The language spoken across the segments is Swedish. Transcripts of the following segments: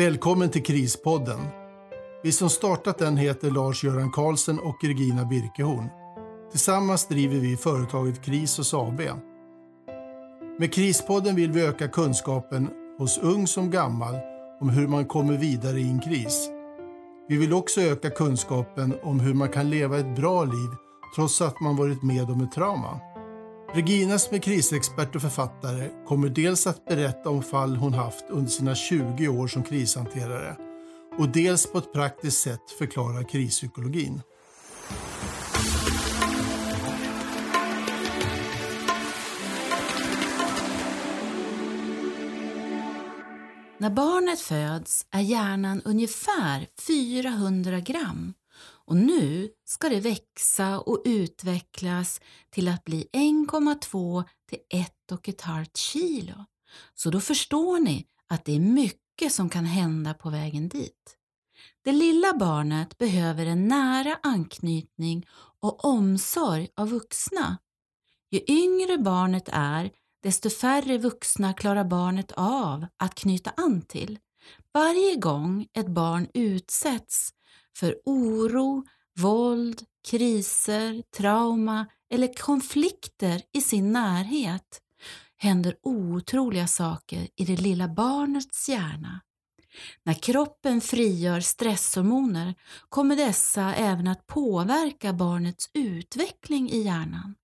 Välkommen till Krispodden. Vi som startat den heter Lars-Göran Karlsson och Regina Birkehorn. Tillsammans driver vi företaget Kris och Saben. Med Krispodden vill vi öka kunskapen hos ung som gammal om hur man kommer vidare i en kris. Vi vill också öka kunskapen om hur man kan leva ett bra liv trots att man varit med om ett trauma. Regina som är krisexpert och författare kommer dels att berätta om fall hon haft under sina 20 år som krishanterare och dels på ett praktiskt sätt förklara krispsykologin. När barnet föds är hjärnan ungefär 400 gram och nu ska det växa och utvecklas till att bli 1,2 till 1,5 kilo. Så då förstår ni att det är mycket som kan hända på vägen dit. Det lilla barnet behöver en nära anknytning och omsorg av vuxna. Ju yngre barnet är, desto färre vuxna klarar barnet av att knyta an till. Varje gång ett barn utsätts för oro, våld, kriser, trauma eller konflikter i sin närhet händer otroliga saker i det lilla barnets hjärna. När kroppen frigör stresshormoner kommer dessa även att påverka barnets utveckling i hjärnan.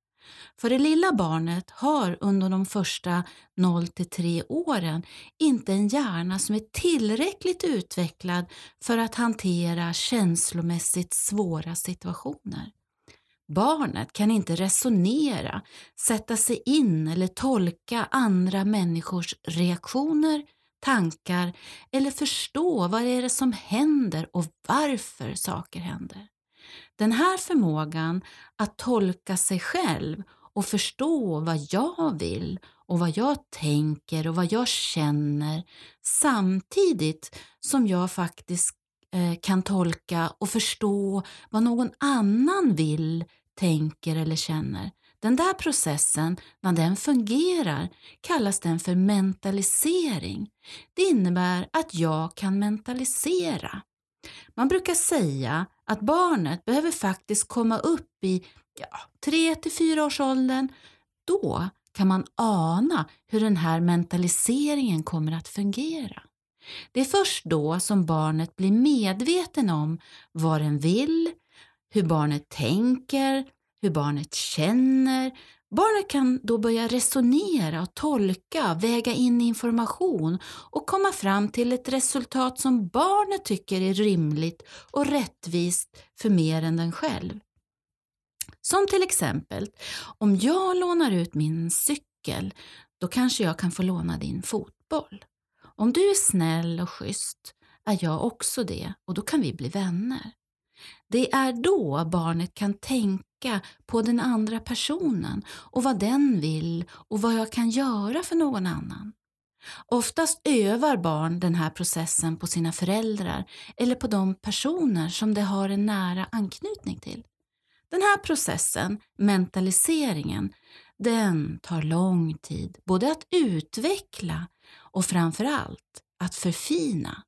För det lilla barnet har under de första 0-3 åren inte en hjärna som är tillräckligt utvecklad för att hantera känslomässigt svåra situationer. Barnet kan inte resonera, sätta sig in eller tolka andra människors reaktioner, tankar eller förstå vad det är som händer och varför saker händer. Den här förmågan att tolka sig själv och förstå vad jag vill och vad jag tänker och vad jag känner samtidigt som jag faktiskt kan tolka och förstå vad någon annan vill, tänker eller känner. Den där processen, när den fungerar, kallas den för mentalisering. Det innebär att jag kan mentalisera. Man brukar säga att barnet behöver faktiskt komma upp i 3-4 års åldern. Då kan man ana hur den här mentaliseringen kommer att fungera. Det är först då som barnet blir medveten om vad den vill, hur barnet tänker, hur barnet känner. Barnet kan då börja resonera och tolka, väga in information och komma fram till ett resultat som barnet tycker är rimligt och rättvist för mer än den själv. Som till exempel, om jag lånar ut min cykel, då kanske jag kan få låna din fotboll. Om du är snäll och schysst är jag också det och då kan vi bli vänner. Det är då barnet kan tänka på den andra personen och vad den vill och vad jag kan göra för någon annan. Oftast övar barn den här processen på sina föräldrar eller på de personer som de har en nära anknytning till. Den här processen, mentaliseringen, den tar lång tid både att utveckla och framförallt att förfina.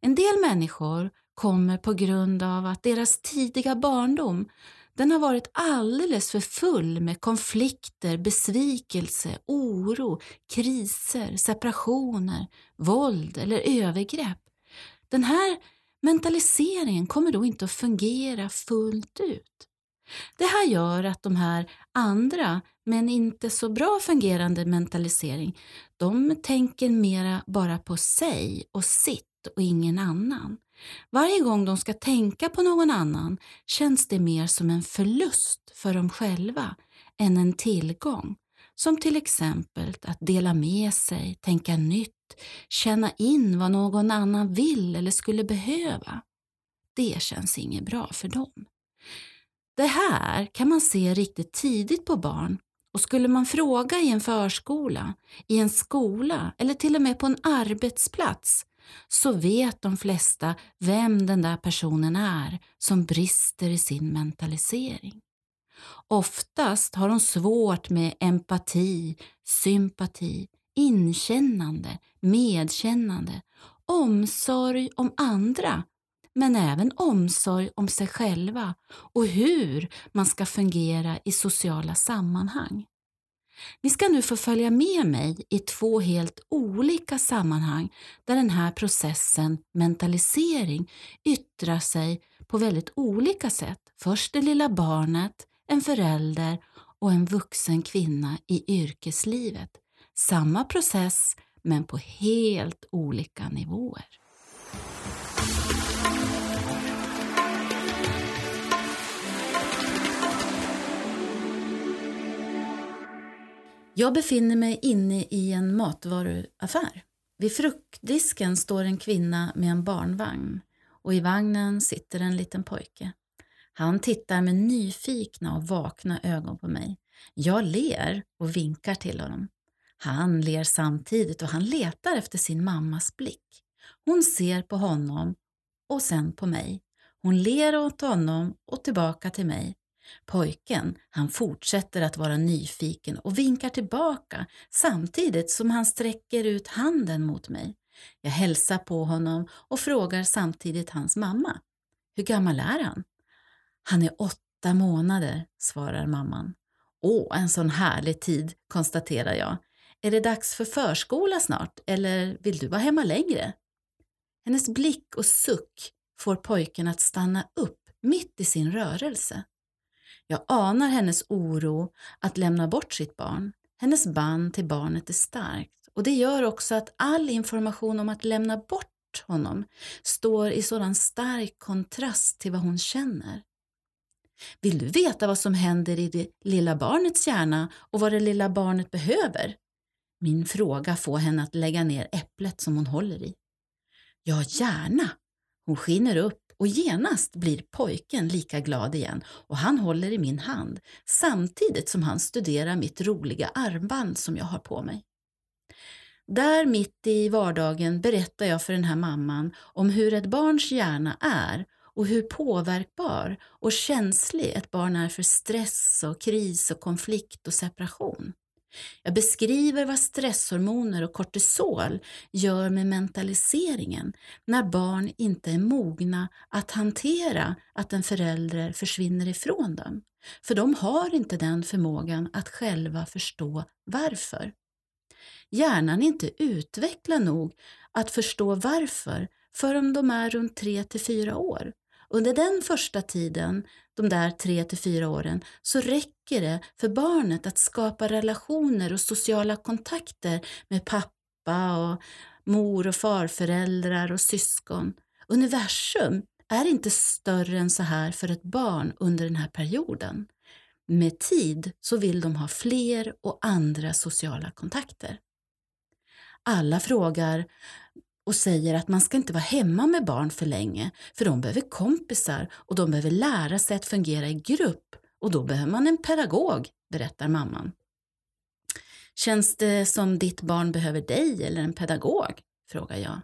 En del människor kommer på grund av att deras tidiga barndom, den har varit alldeles för full med konflikter, besvikelse, oro, kriser, separationer, våld eller övergrepp. Den här mentaliseringen kommer då inte att fungera fullt ut. Det här gör att de här andra men inte så bra fungerande mentalisering, de tänker mera bara på sig och sitt och ingen annan. Varje gång de ska tänka på någon annan känns det mer som en förlust för dem själva än en tillgång. Som till exempel att dela med sig, tänka nytt, känna in vad någon annan vill eller skulle behöva. Det känns inget bra för dem. Det här kan man se riktigt tidigt på barn. Och skulle man fråga i en förskola, i en skola eller till och med på en arbetsplats, så vet de flesta vem den där personen är som brister i sin mentalisering. Oftast har de svårt med empati, sympati, inkännande, medkännande omsorg om andra, men även omsorg om sig själva och hur man ska fungera i sociala sammanhang. Ni ska nu få följa med mig i två helt olika sammanhang där den här processen, mentalisering, yttrar sig på väldigt olika sätt. Först det lilla barnet, en förälder och en vuxen kvinna i yrkeslivet. Samma process men på helt olika nivåer. Jag befinner mig inne i en matvaruaffär. Vid fruktdisken står en kvinna med en barnvagn och i vagnen sitter en liten pojke. Han tittar med nyfikna och vakna ögon på mig. Jag ler och vinkar till honom. Han ler samtidigt och han letar efter sin mammas blick. Hon ser på honom och sen på mig. Hon ler åt honom och tillbaka till mig. Pojken, han fortsätter att vara nyfiken och vinkar tillbaka samtidigt som han sträcker ut handen mot mig. Jag hälsar på honom och frågar samtidigt hans mamma. Hur gammal är han? Han är 8 månader, svarar mamman. Åh, en sån härlig tid, konstaterar jag. Är det dags för förskola snart eller vill du vara hemma längre? Hennes blick och suck får pojken att stanna upp mitt i sin rörelse. Jag anar hennes oro att lämna bort sitt barn. Hennes band till barnet är starkt och det gör också att all information om att lämna bort honom står i sådan stark kontrast till vad hon känner. Vill du veta vad som händer i det lilla barnets hjärna och vad det lilla barnet behöver? Min fråga får henne att lägga ner äpplet som hon håller i. Ja, gärna! Hon skiner upp. Och genast blir pojken lika glad igen och han håller i min hand samtidigt som han studerar mitt roliga armband som jag har på mig. Där mitt i vardagen berättar jag för den här mamman om hur ett barns hjärna är och hur påverkbar och känslig ett barn är för stress och kris och konflikt och separation. Jag beskriver vad stresshormoner och kortisol gör med mentaliseringen när barn inte är mogna att hantera att en förälder försvinner ifrån dem. För de har inte den förmågan att själva förstå varför. Hjärnan är inte utvecklad nog att förstå varför förrän de är runt 3-4 år. Under den första tiden, de där 3-4 åren, så räcker det för barnet att skapa relationer och sociala kontakter med pappa och mor och farföräldrar och syskon. Universum är inte större än så här för ett barn under den här perioden. Med tid så vill de ha fler och andra sociala kontakter. Alla frågar och säger att man ska inte vara hemma med barn för länge, för de behöver kompisar och de behöver lära sig att fungera i grupp och då behöver man en pedagog, berättar mamman. Känns det som ditt barn behöver dig eller en pedagog, frågar jag.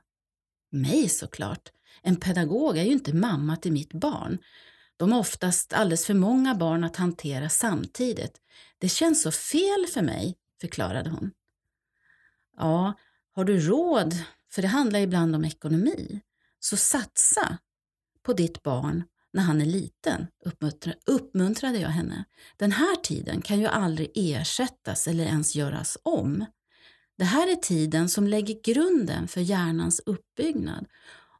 Mig såklart, en pedagog är ju inte mamma till mitt barn. De har oftast alldeles för många barn att hantera samtidigt. Det känns så fel för mig, förklarade hon. Ja, har du råd? För det handlar ibland om ekonomi. Så satsa på ditt barn när han är liten, uppmuntrade jag henne. Den här tiden kan ju aldrig ersättas eller ens göras om. Det här är tiden som lägger grunden för hjärnans uppbyggnad.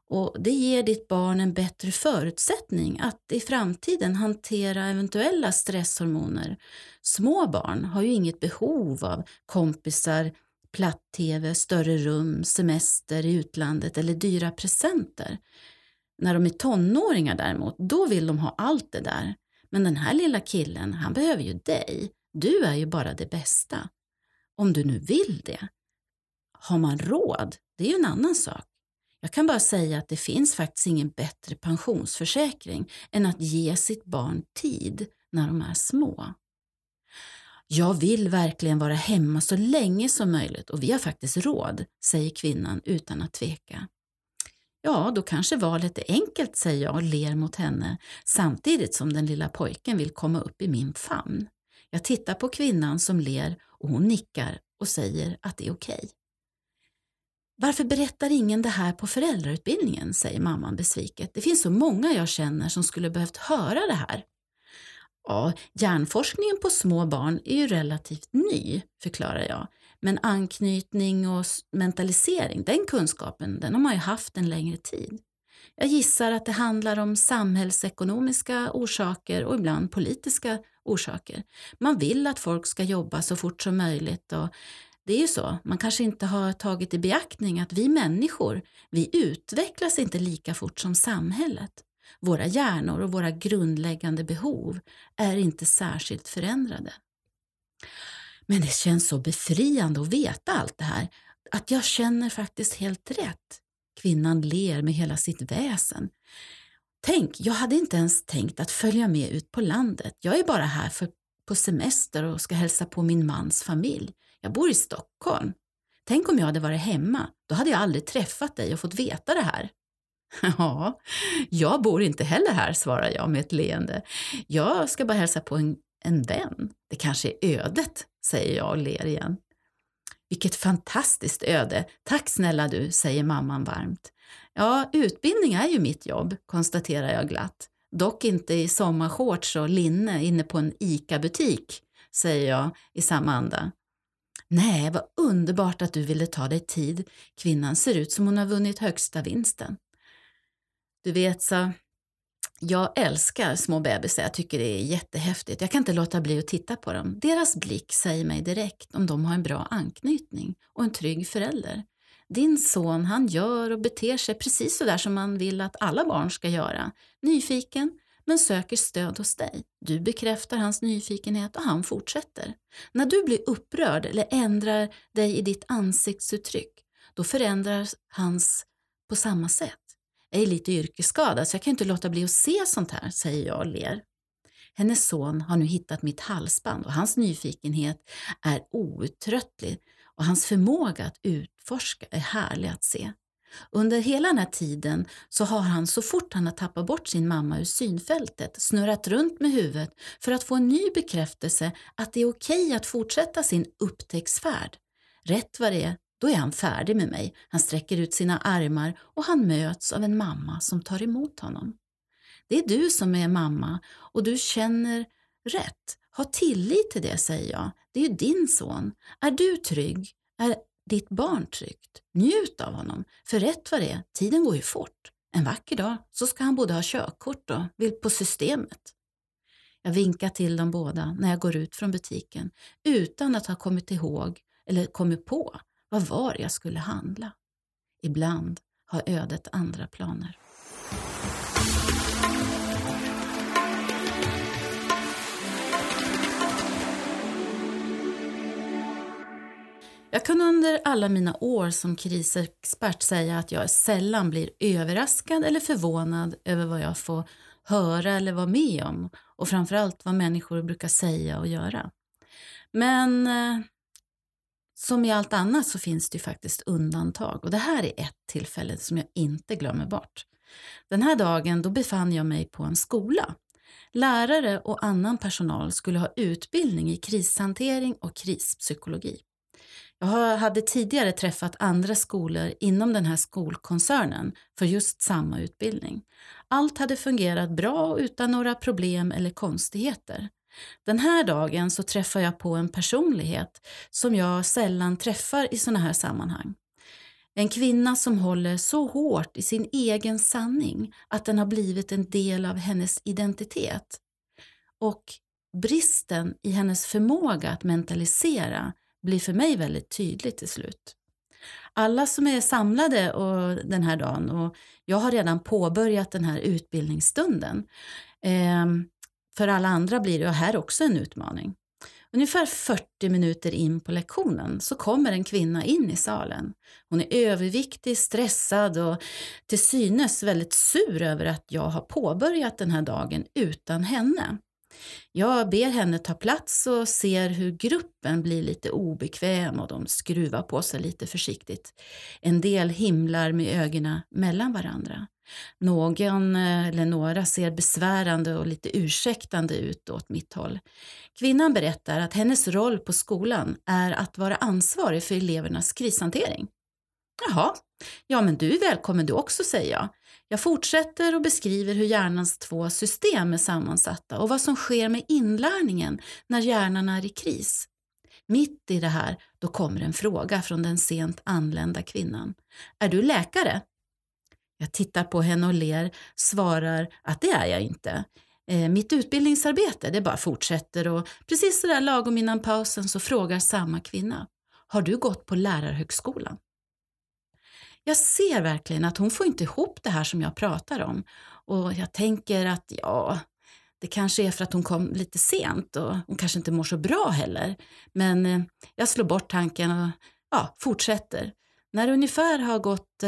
Och det ger ditt barn en bättre förutsättning att i framtiden hantera eventuella stresshormoner. Små barn har ju inget behov av kompisar, platt-tv, större rum, semester i utlandet eller dyra presenter. När de är tonåringar däremot, då vill de ha allt det där. Men den här lilla killen, han behöver ju dig. Du är ju bara det bästa. Om du nu vill det. Har man råd? Det är ju en annan sak. Jag kan bara säga att det finns faktiskt ingen bättre pensionsförsäkring än att ge sitt barn tid när de är små. Jag vill verkligen vara hemma så länge som möjligt och vi har faktiskt råd, säger kvinnan utan att tveka. Ja, då kanske valet är enkelt, säger jag och ler mot henne samtidigt som den lilla pojken vill komma upp i min famn. Jag tittar på kvinnan som ler och hon nickar och säger att det är okej. Varför berättar ingen det här på föräldrautbildningen, säger mamman besviket. Det finns så många jag känner som skulle behövt höra det här. Ja, hjärnforskningen på små barn är ju relativt ny, förklarar jag. Men anknytning och mentalisering, den kunskapen, den har man ju haft en längre tid. Jag gissar att det handlar om samhällsekonomiska orsaker och ibland politiska orsaker. Man vill att folk ska jobba så fort som möjligt och det är ju så. Man kanske inte har tagit i beaktning att vi människor, vi utvecklas inte lika fort som samhället. Våra hjärnor och våra grundläggande behov är inte särskilt förändrade. Men det känns så befriande att veta allt det här, att jag känner faktiskt helt rätt. Kvinnan ler med hela sitt väsen. Tänk, jag hade inte ens tänkt att följa med ut på landet. Jag är bara här på semester och ska hälsa på min mans familj. Jag bor i Stockholm. Tänk om jag hade varit hemma. Då hade jag aldrig träffat dig och fått veta det här. Ja, jag bor inte heller här, svarar jag med ett leende. Jag ska bara hälsa på en vän. Det kanske är ödet, säger jag och ler igen. Vilket fantastiskt öde. Tack snälla du, säger mamman varmt. Ja, utbildning är ju mitt jobb, konstaterar jag glatt. Dock inte i sommarshorts och linne inne på en ICA-butik, säger jag i samma anda. Nej, vad underbart att du ville ta dig tid. Kvinnan ser ut som hon har vunnit högsta vinsten. Du vet så, jag älskar små bebisar. Jag tycker det är jättehäftigt. Jag kan inte låta bli att titta på dem. Deras blick säger mig direkt om de har en bra anknytning och en trygg förälder. Din son, han gör och beter sig precis så där som man vill att alla barn ska göra. Nyfiken, men söker stöd hos dig. Du bekräftar hans nyfikenhet och han fortsätter. När du blir upprörd eller ändrar dig i ditt ansiktsuttryck, då förändras hans på samma sätt. Jag är lite yrkesskadad så jag kan inte låta bli att se sånt här, säger jag och ler. Hennes son har nu hittat mitt halsband och hans nyfikenhet är outtröttlig och hans förmåga att utforska är härlig att se. Under hela den här tiden så har han så fort han har tappat bort sin mamma ur synfältet snurrat runt med huvudet för att få en ny bekräftelse att det är okej att fortsätta sin upptäcktsfärd. Rätt vad det är, då är han färdig med mig. Han sträcker ut sina armar och han möts av en mamma som tar emot honom. Det är du som är mamma och du känner rätt. Ha tillit till det, säger jag. Det är ju din son. Är du trygg? Är ditt barn tryggt? Njut av honom. För rätt vad det är, tiden går ju fort. En vacker dag så ska han både ha körkort och vill på systemet. Jag vinkar till dem båda när jag går ut från butiken utan att ha kommit ihåg eller kommit på vad var jag skulle handla. Ibland har ödet andra planer. Jag kunde under alla mina år som krisexpert säga att jag sällan blir överraskad eller förvånad över vad jag får höra eller vara med om och framförallt vad människor brukar säga och göra. Men som i allt annat så finns det ju faktiskt undantag och det här är ett tillfälle som jag inte glömmer bort. Den här dagen då befann jag mig på en skola. Lärare och annan personal skulle ha utbildning i krishantering och krispsykologi. Jag hade tidigare träffat andra skolor inom den här skolkoncernen för just samma utbildning. Allt hade fungerat bra utan några problem eller konstigheter. Den här dagen så träffar jag på en personlighet som jag sällan träffar i såna här sammanhang. En kvinna som håller så hårt i sin egen sanning att den har blivit en del av hennes identitet. Och bristen i hennes förmåga att mentalisera blir för mig väldigt tydligt till slut. Alla som är samlade och den här dagen och jag har redan påbörjat den här utbildningsstunden. För alla andra blir det här också en utmaning. Ungefär 40 minuter in på lektionen så kommer en kvinna in i salen. Hon är överviktig, stressad och till synes väldigt sur över att jag har påbörjat den här dagen utan henne. Jag ber henne ta plats och ser hur gruppen blir lite obekväm och de skruvar på sig lite försiktigt. En del himlar med ögonen mellan varandra. Någon eller några ser besvärande och lite ursäktande ut åt mitt håll. Kvinnan berättar att hennes roll på skolan är att vara ansvarig för elevernas krishantering. Jaha, ja men du är välkommen du också, säger jag. Jag fortsätter och beskriver hur hjärnans två system är sammansatta och vad som sker med inlärningen när hjärnan är i kris. Mitt i det här, då kommer en fråga från den sent anlända kvinnan. Är du läkare? Jag tittar på henne och ler, svarar att det är jag inte. Mitt utbildningsarbete, det bara fortsätter, och precis så där lagom innan pausen så frågar samma kvinna. Har du gått på lärarhögskolan? Jag ser verkligen att hon får inte ihop det här som jag pratar om, och jag tänker att ja, det kanske är för att hon kom lite sent och hon kanske inte mår så bra heller. Men jag slår bort tanken och ja, fortsätter. När det ungefär har gått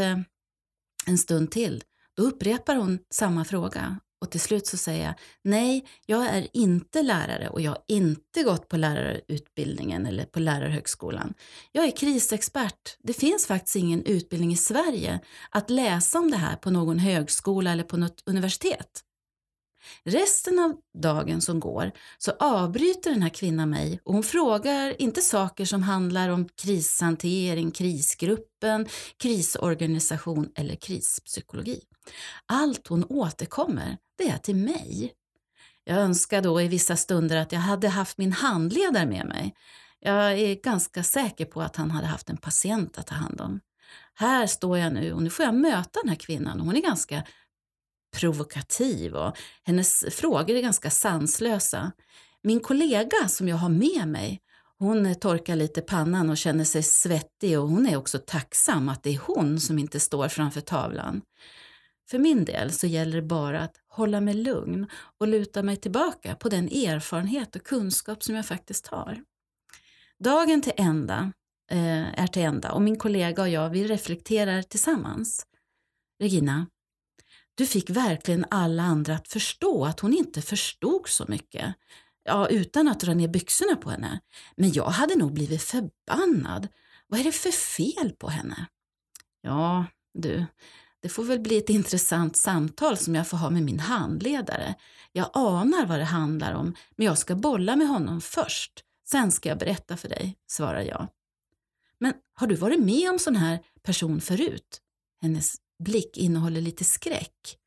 en stund till, då upprepar hon samma fråga. Och till slut så säger jag, nej, jag är inte lärare och jag har inte gått på lärarutbildningen eller på lärarhögskolan. Jag är krisexpert. Det finns faktiskt ingen utbildning i Sverige att läsa om det här på någon högskola eller på något universitet. Resten av dagen som går så avbryter den här kvinnan mig, och hon frågar inte saker som handlar om krishantering, krisgruppen, krisorganisation eller krispsykologi. Allt hon återkommer, det är till mig. Jag önskar då i vissa stunder att jag hade haft min handledare med mig. Jag är ganska säker på att han hade haft en patient att ta hand om. Här står jag nu, och nu får jag möta den här kvinnan, och hon är ganska provokativ och hennes frågor är ganska sanslösa. Min kollega som jag har med mig, hon torkar lite pannan och känner sig svettig, och hon är också tacksam att det är hon som inte står framför tavlan. För min del så gäller det bara att hålla mig lugn och luta mig tillbaka på den erfarenhet och kunskap som jag faktiskt har. Dagen till ända är till ända, och min kollega och jag, vi reflekterar tillsammans. Regina, du fick verkligen alla andra att förstå att hon inte förstod så mycket. Ja, utan att dra ner byxorna på henne. Men jag hade nog blivit förbannad. Vad är det för fel på henne? Ja, du, det får väl bli ett intressant samtal som jag får ha med min handledare. Jag anar vad det handlar om, men jag ska bolla med honom först. Sen ska jag berätta för dig, svarar jag. Men har du varit med om sån här person förut? Hennes blick innehåller lite skräck.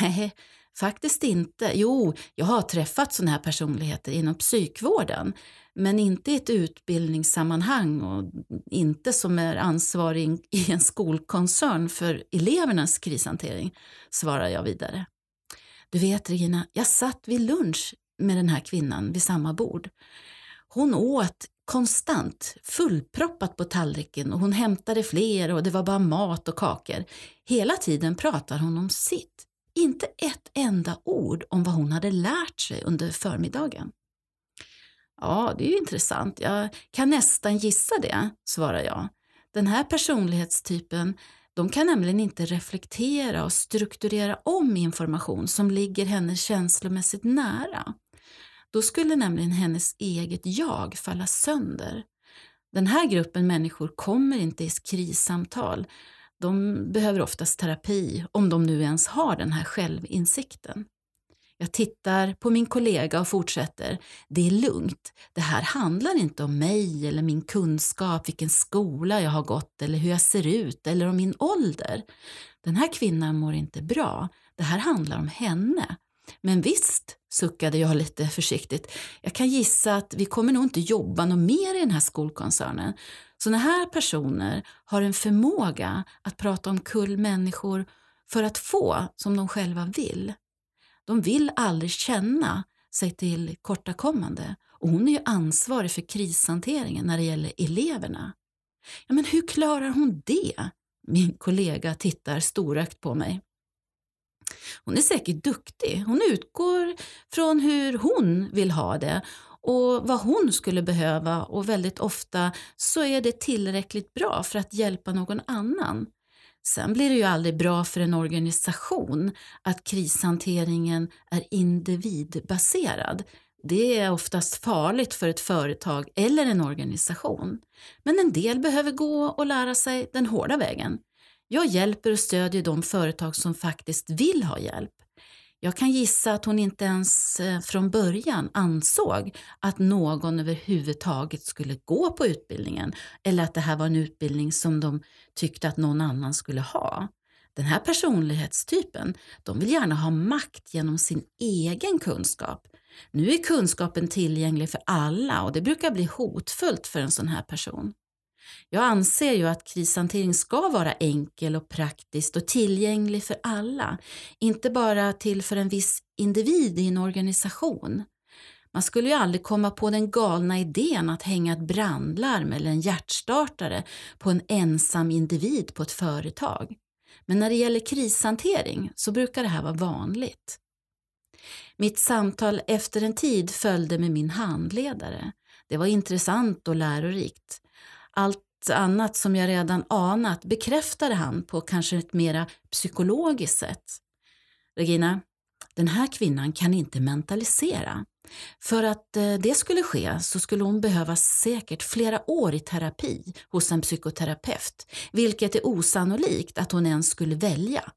Nej, faktiskt inte. Jo, jag har träffat såna här personligheter inom psykvården, men inte i ett utbildningssammanhang och inte som är ansvarig i en skolkoncern för elevernas krishantering, svarar jag vidare. Du vet Regina, jag satt vid lunch med den här kvinnan vid samma bord. Hon åt konstant, fullproppat på tallriken, och hon hämtade fler och det var bara mat och kakor. Hela tiden pratar hon om sitt. Inte ett enda ord om vad hon hade lärt sig under förmiddagen. Ja, det är ju intressant. Jag kan nästan gissa det, svarar jag. Den här personlighetstypen, de kan nämligen inte reflektera och strukturera om information som ligger henne känslomässigt nära. Då skulle nämligen hennes eget jag falla sönder. Den här gruppen människor kommer inte i krissamtal. De behöver oftast terapi, om de nu ens har den här självinsikten. Jag tittar på min kollega och fortsätter. Det är lugnt. Det här handlar inte om mig eller min kunskap, vilken skola jag har gått eller hur jag ser ut eller om min ålder. Den här kvinnan mår inte bra. Det här handlar om henne. Men visst, suckade jag lite försiktigt. Jag kan gissa att vi kommer nog inte jobba något mer i den här skolkoncernen. Såna här personer har en förmåga att prata om kull människor för att få som de själva vill. De vill aldrig känna sig till kortakommande, och hon är ju ansvarig för krishanteringen när det gäller eleverna. Ja, men hur klarar hon det? Min kollega tittar storögt på mig. Hon är säkert duktig. Hon utgår från hur hon vill ha det och vad hon skulle behöva, och väldigt ofta så är det tillräckligt bra för att hjälpa någon annan. Sen blir det ju aldrig bra för en organisation att krishanteringen är individbaserad. Det är oftast farligt för ett företag eller en organisation. Men en del behöver gå och lära sig den hårda vägen. Jag hjälper och stödjer de företag som faktiskt vill ha hjälp. Jag kan gissa att hon inte ens från början ansåg att någon överhuvudtaget skulle gå på utbildningen eller att det här var en utbildning som de tyckte att någon annan skulle ha. Den här personlighetstypen, de vill gärna ha makt genom sin egen kunskap. Nu är kunskapen tillgänglig för alla och det brukar bli hotfullt för en sån här person. Jag anser ju att krishantering ska vara enkel och praktiskt och tillgänglig för alla, inte bara till för en viss individ i en organisation. Man skulle ju aldrig komma på den galna idén att hänga ett brandlarm eller en hjärtstartare på en ensam individ på ett företag. Men när det gäller krishantering så brukar det här vara vanligt. Mitt samtal efter en tid följde med min handledare. Det var intressant och lärorikt. Allt annat som jag redan anat bekräftade han på kanske ett mera psykologiskt sätt. Regina, den här kvinnan kan inte mentalisera. För att det skulle ske så skulle hon behöva säkert flera år i terapi hos en psykoterapeut. Vilket är osannolikt att hon ens skulle välja.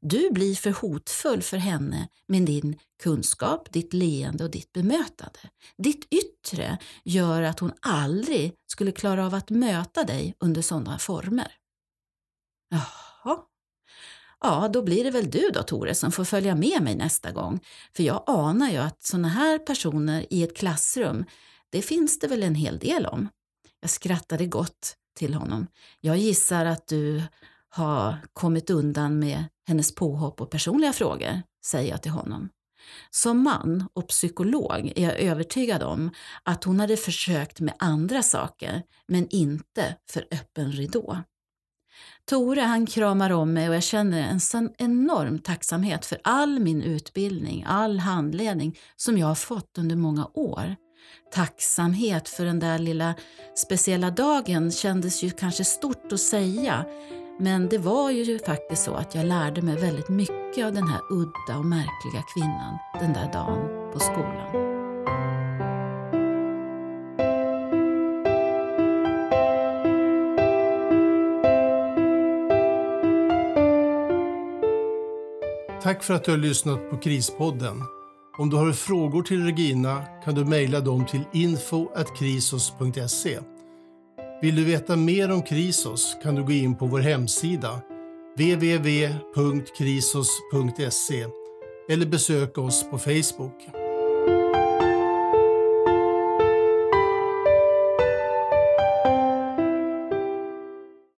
Du blir för hotfull för henne med din kunskap, ditt leende och ditt bemötande. Ditt yttre gör att hon aldrig skulle klara av att möta dig under sådana former. Jaha. Ja, då blir det väl du då, Tore, som får följa med mig nästa gång. För jag anar ju att sådana här personer i ett klassrum, det finns det väl en hel del om. Jag skrattade gott till honom. Jag gissar att du har kommit undan med hennes påhopp och personliga frågor, säger jag till honom. Som man och psykolog är jag övertygad om att hon hade försökt med andra saker, men inte för öppen ridå. Tore, han kramar om mig och jag känner en sån enorm tacksamhet för all min utbildning, all handledning som jag har fått under många år. Tacksamhet för den där lilla speciella dagen kändes ju kanske stort att säga, men det var ju faktiskt så att jag lärde mig väldigt mycket av den här udda och märkliga kvinnan den där dagen på skolan. Tack för att du har lyssnat på Krispodden. Om du har frågor till Regina kan du mejla dem till info@krisos.se. Vill du veta mer om Krisos kan du gå in på vår hemsida www.krisos.se eller besöka oss på Facebook.